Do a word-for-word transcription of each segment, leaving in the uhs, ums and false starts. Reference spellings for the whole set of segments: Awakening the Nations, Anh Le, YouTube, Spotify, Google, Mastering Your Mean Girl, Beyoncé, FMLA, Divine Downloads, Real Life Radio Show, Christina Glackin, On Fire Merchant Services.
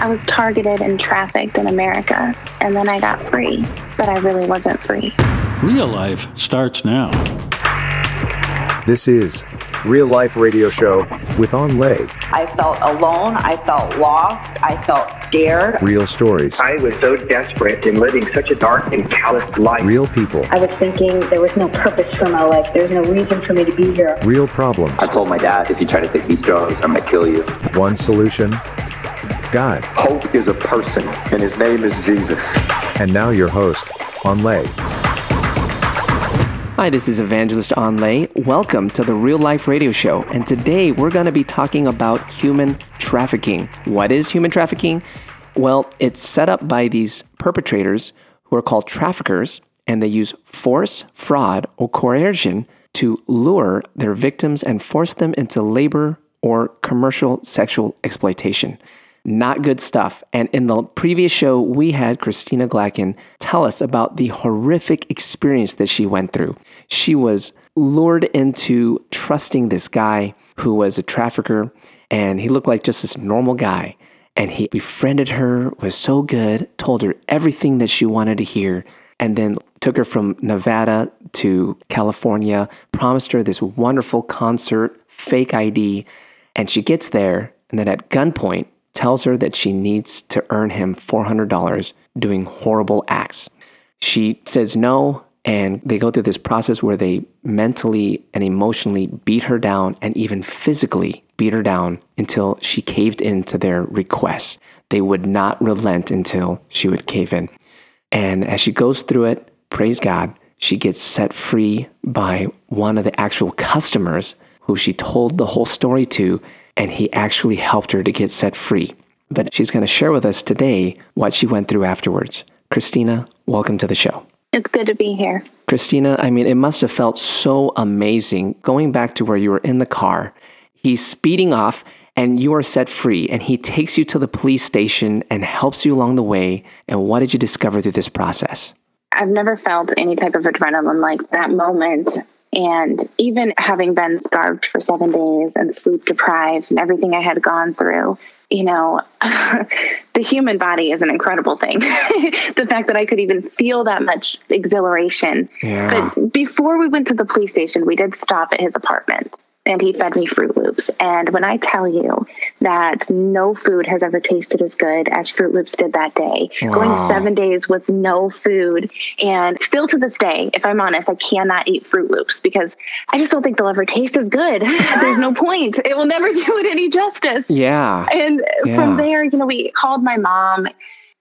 I was targeted and trafficked in America, and then I got free, but I really wasn't free. Real Life starts now. This is Real Life Radio Show with Anh Le. I felt alone. I felt lost. I felt scared. Real stories. I was so desperate in living such a dark and calloused life. Real people. I was thinking there was no purpose for my life. There's no reason for me to be here. Real problems. I told my dad, if you try to take these drugs, I'm going to kill you. One solution, God. Hope is a person, and his name is Jesus. And now your host, Anh Le. Hi, this is Evangelist Anh Le. Welcome to the Real Life Radio Show. And today we're going to be talking about human trafficking. What is human trafficking? Well, it's set up by these perpetrators who are called traffickers, and they use force, fraud, or coercion to lure their victims and force them into labor or commercial sexual exploitation. Not good stuff. And in the previous show, we had Christina Glackin tell us about the horrific experience that she went through. She was lured into trusting this guy who was a trafficker, and he looked like just this normal guy. And he befriended her, was so good, told her everything that she wanted to hear, and then took her from Nevada to California, promised her this wonderful concert, fake I D, and she gets there, and then at gunpoint, tells her that she needs to earn him four hundred dollars doing horrible acts. She says no, and they go through this process where they mentally and emotionally beat her down and even physically beat her down until she caved into their requests. They would not relent until she would cave in. And as she goes through it, praise God, she gets set free by one of the actual customers who she told the whole story to, and he actually helped her to get set free. But she's going to share with us today what she went through afterwards. Christina, welcome to the show. It's good to be here. Christina, I mean, it must have felt so amazing going back to where you were in the car. He's speeding off and you are set free, and he takes you to the police station and helps you along the way. And what did you discover through this process? I've never felt any type of adrenaline like that moment. And even having been starved for seven days and sleep deprived and everything I had gone through, you know, the human body is an incredible thing. The fact that I could even feel that much exhilaration. Yeah. But before we went to the police station, we did stop at his apartment, and he fed me Fruit Loops. And when I tell you that no food has ever tasted as good as Fruit Loops did that day, wow. Going seven days with no food, and still to this day, if I'm honest, I cannot eat Fruit Loops because I just don't think they'll ever taste as good. There's no point. It will never do it any justice. Yeah. And yeah. From there, you know, we called my mom,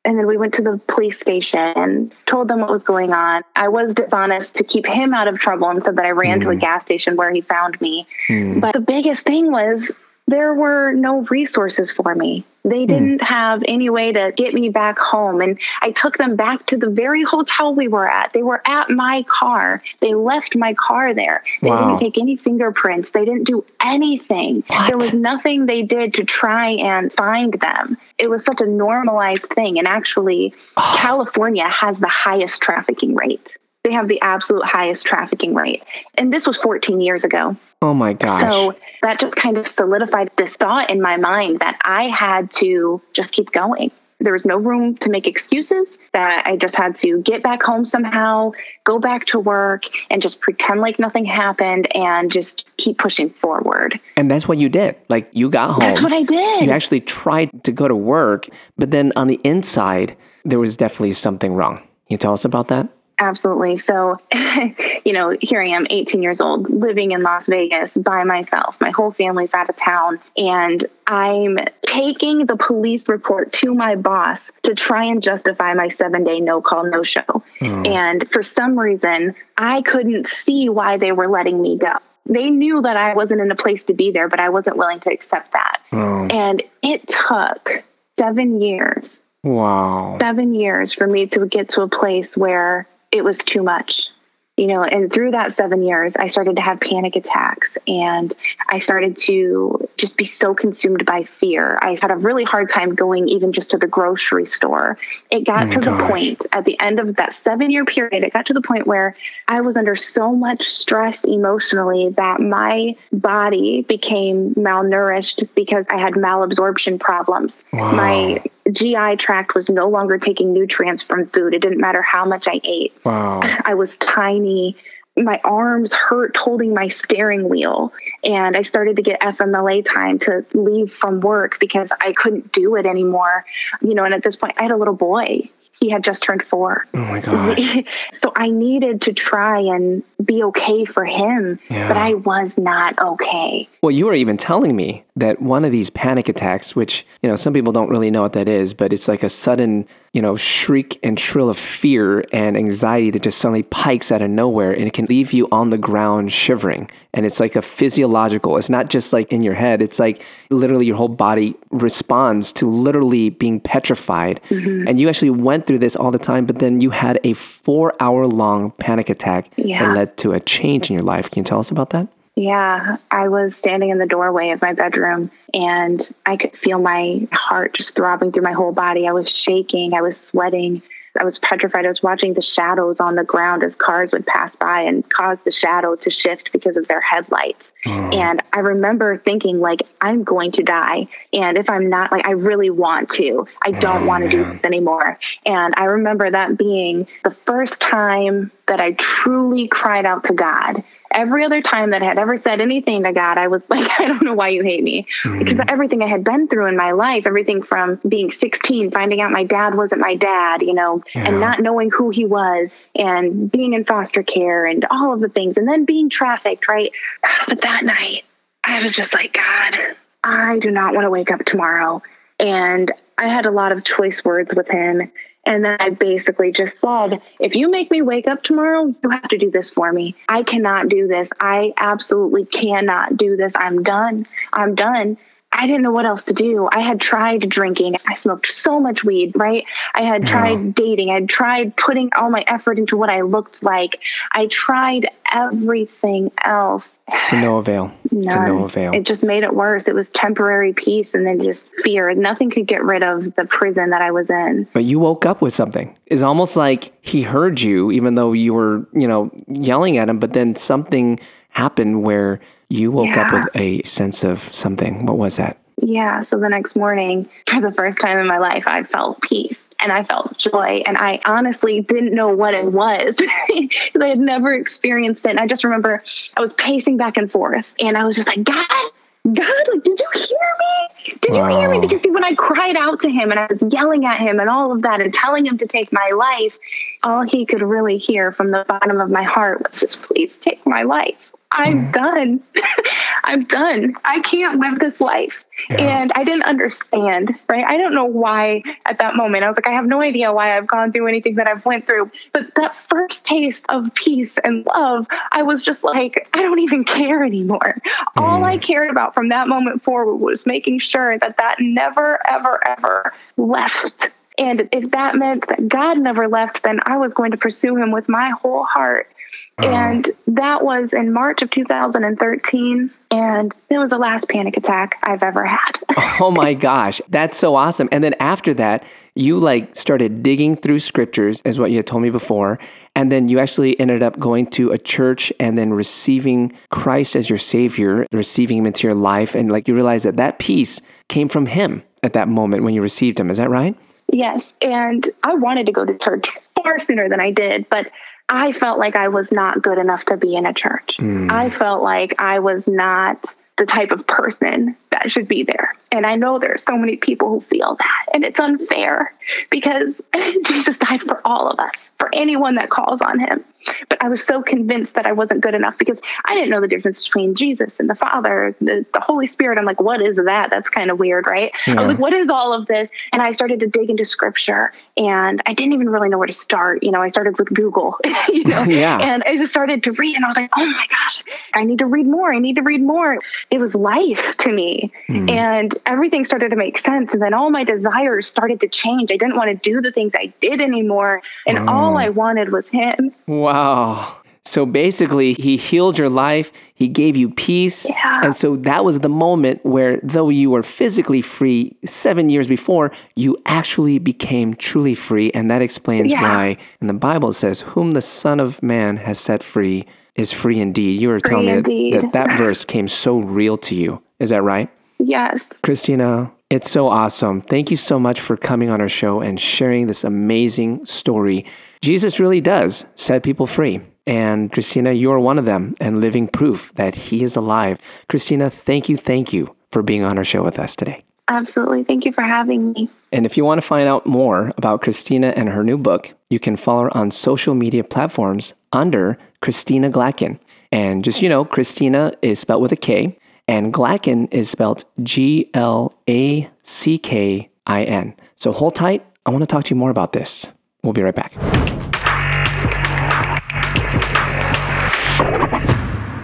and then we went to the police station and told them what was going on. I was dishonest to keep him out of trouble, and said that I ran mm. to a gas station where he found me. Mm. But the biggest thing was there were no resources for me. They didn't mm. have any way to get me back home. And I took them back to the very hotel we were at. They were at my car. They left my car there. They wow. didn't take any fingerprints. They didn't do anything. What? There was nothing they did to try and find them. It was such a normalized thing. And actually, oh. California has the highest trafficking rate. They have the absolute highest trafficking rate. And this was fourteen years ago. Oh my gosh. So that just kind of solidified this thought in my mind that I had to just keep going. There was no room to make excuses, that I just had to get back home somehow, go back to work, and just pretend like nothing happened and just keep pushing forward. And that's what you did. Like, you got home. That's what I did. You actually tried to go to work, but then on the inside, there was definitely something wrong. Can you tell us about that? Absolutely. So, you know, here I am, eighteen years old, living in Las Vegas by myself. My whole family's out of town. And I'm taking the police report to my boss to try and justify my seven-day no-call, no-show. Mm. And for some reason, I couldn't see why they were letting me go. They knew that I wasn't in a place to be there, but I wasn't willing to accept that. Mm. And it took seven years. Wow. Seven years for me to get to a place where it was too much, you know, and through that seven years, I started to have panic attacks, and I started to just be so consumed by fear. I had a really hard time going even just to the grocery store. It got oh to gosh. the point at the end of that seven year period, it got to the point where I was under so much stress emotionally that my body became malnourished because I had malabsorption problems. Wow. My G I tract was no longer taking nutrients from food. It didn't matter how much I ate. Wow. I was tiny. My arms hurt holding my steering wheel. And I started to get F M L A time to leave from work because I couldn't do it anymore. You know, and at this point, I had a little boy. He had just turned four. Oh, my gosh. So I needed to try and be okay for him, yeah. but I was not okay. Well, you were even telling me that one of these panic attacks, which, you know, some people don't really know what that is, but it's like a sudden, you know, shriek and shrill of fear and anxiety that just suddenly pikes out of nowhere, and it can leave you on the ground shivering. And it's like a physiological, it's not just like in your head, it's like literally your whole body responds to literally being petrified. Mm-hmm. And you actually went through this all the time, but then you had a four hour long panic attack yeah. that led to a change in your life. Can you tell us about that? Yeah, I was standing in the doorway of my bedroom and I could feel my heart just throbbing through my whole body. I was shaking. I was sweating. I was petrified. I was watching the shadows on the ground as cars would pass by and cause the shadow to shift because of their headlights. Mm. And I remember thinking, like, I'm going to die. And if I'm not, like, I really want to. I don't oh, want to do this anymore. And I remember that being the first time that I truly cried out to God. Every other time that I had ever said anything to God, I was like, I don't know why you hate me. Mm-hmm. Because everything I had been through in my life, everything from being sixteen, finding out my dad wasn't my dad, you know, yeah. and not knowing who he was, and being in foster care and all of the things, and then being trafficked, right? But that night, I was just like, God, I do not want to wake up tomorrow. And I had a lot of choice words with him. And then I basically just said, if you make me wake up tomorrow, you have to do this for me. I cannot do this. I absolutely cannot do this. I'm done. I'm done. I didn't know what else to do. I had tried drinking. I smoked so much weed, right? I had yeah. tried dating. I had tried putting all my effort into what I looked like. I tried everything else. To no avail. None. To no avail. It just made it worse. It was temporary peace and then just fear. Nothing could get rid of the prison that I was in. But you woke up with something. It's almost like he heard you, even though you were, you know, yelling at him, but then something happened where you woke yeah. up with a sense of something. What was that? Yeah. So the next morning, for the first time in my life, I felt peace. And I felt joy. And I honestly didn't know what it was because I had never experienced it. And I just remember I was pacing back and forth and I was just like, God, God, like, did you hear me? Did wow. you hear me? Because see, when I cried out to him and I was yelling at him and all of that and telling him to take my life, all he could really hear from the bottom of my heart was just, please take my life. I'm mm. done. I'm done. I can't live this life. Yeah. And I didn't understand, right? I don't know why at that moment. I was like, I have no idea why I've gone through anything that I've went through. But that first taste of peace and love, I was just like, I don't even care anymore. Mm. All I cared about from that moment forward was making sure that that never, ever, ever left. And if that meant that God never left, then I was going to pursue him with my whole heart. Oh. And that was in March of two thousand thirteen, and it was the last panic attack I've ever had. Oh my gosh, that's so awesome. And then after that, you like started digging through scriptures, is what you had told me before, and then you actually ended up going to a church and then receiving Christ as your Savior, receiving him into your life, and like you realized that that peace came from him at that moment when you received him. Is that right? Yes, and I wanted to go to church far sooner than I did, but I felt like I was not good enough to be in a church. Mm. I felt like I was not the type of person that should be there. And I know there's so many people who feel that. And it's unfair because Jesus died for all of us, for anyone that calls on him. But I was so convinced that I wasn't good enough because I didn't know the difference between Jesus and the Father, the, the Holy Spirit. I'm like, what is that? That's kind of weird, right? Yeah. I was like, what is all of this? And I started to dig into scripture and I didn't even really know where to start. You know, I started with Google, you know, yeah. and I just started to read and I was like, oh my gosh, I need to read more. I need to read more. It was life to me. Mm. And everything started to make sense. And then all my desires started to change. I didn't want to do the things I did anymore. And mm. all I wanted was him. Wow. Wow. So basically, he healed your life. He gave you peace. Yeah. And so that was the moment where, though you were physically free seven years before, you actually became truly free. And that explains yeah. why, and the Bible says, whom the Son of Man has set free is free indeed. You were free telling indeed. me that that, that verse came so real to you. Is that right? Yes. Christina, It's so awesome. Thank you so much for coming on our show and sharing this amazing story. Jesus really does set people free. And Christina, you're one of them and living proof that he is alive. Christina, thank you, thank you for being on our show with us today. Absolutely. Thank you for having me. And if you want to find out more about Christina and her new book, you can follow her on social media platforms under Christina Glackin. And just, you know, Christina is spelled with a K and Glackin is spelled G L A C K I N. So hold tight. I want to talk to you more about this. We'll be right back.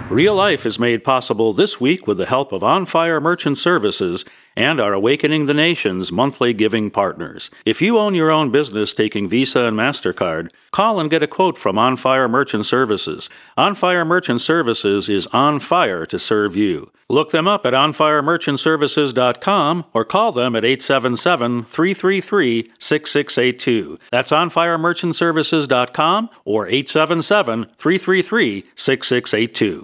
Real Life is made possible this week with the help of On Fire Merchant Services and our Awakening the Nations monthly giving partners. If you own your own business taking Visa and MasterCard, call and get a quote from On Fire Merchant Services. On Fire Merchant Services is on fire to serve you. Look them up at on fire merchant services dot com or call them at eight seven seven, three three three, six six eight two. That's on fire merchant services dot com or eight seven seven, three three three, six six eight two.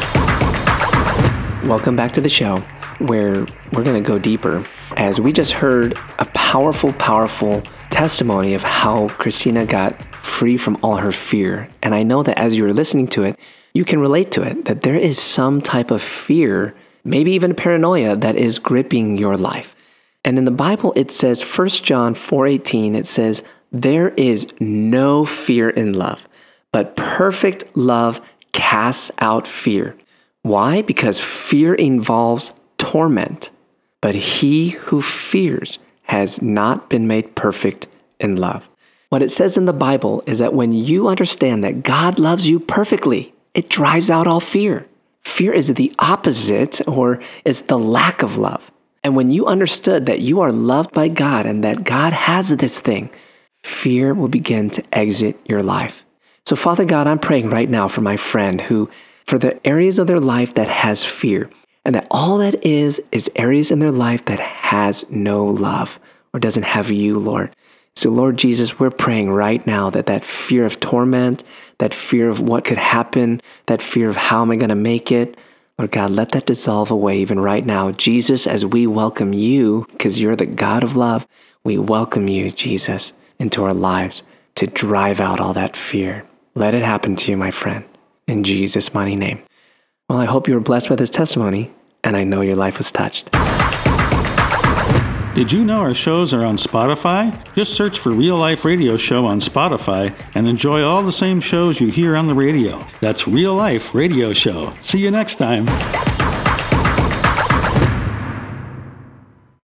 Welcome back to the show, where we're going to go deeper, as we just heard a powerful, powerful testimony of how Christina got free from all her fear. And I know that as you're listening to it, you can relate to it, that there is some type of fear, maybe even paranoia, that is gripping your life. And in the Bible, it says, First John four eighteen, it says, "There is no fear in love, but perfect love casts out fear." Why? Because fear involves torment, but he who fears has not been made perfect in love. What it says in the Bible is that when you understand that God loves you perfectly, it drives out all fear. Fear is the opposite, or is the lack of love. And when you understood that you are loved by God and that God has this thing, fear will begin to exit your life. So Father God, I'm praying right now for my friend who for the areas of their life that has fear, and that all that is, is areas in their life that has no love or doesn't have you, Lord. So Lord Jesus, we're praying right now that that fear of torment, that fear of what could happen, that fear of how am I going to make it, Lord God, let that dissolve away even right now. Jesus, as we welcome you, because you're the God of love, we welcome you, Jesus, into our lives to drive out all that fear. Let it happen to you, my friend. In Jesus' mighty name. Well, I hope you were blessed by this testimony, and I know your life was touched. Did you know our shows are on Spotify? Just search for Real Life Radio Show on Spotify and enjoy all the same shows you hear on the radio. That's Real Life Radio Show. See you next time.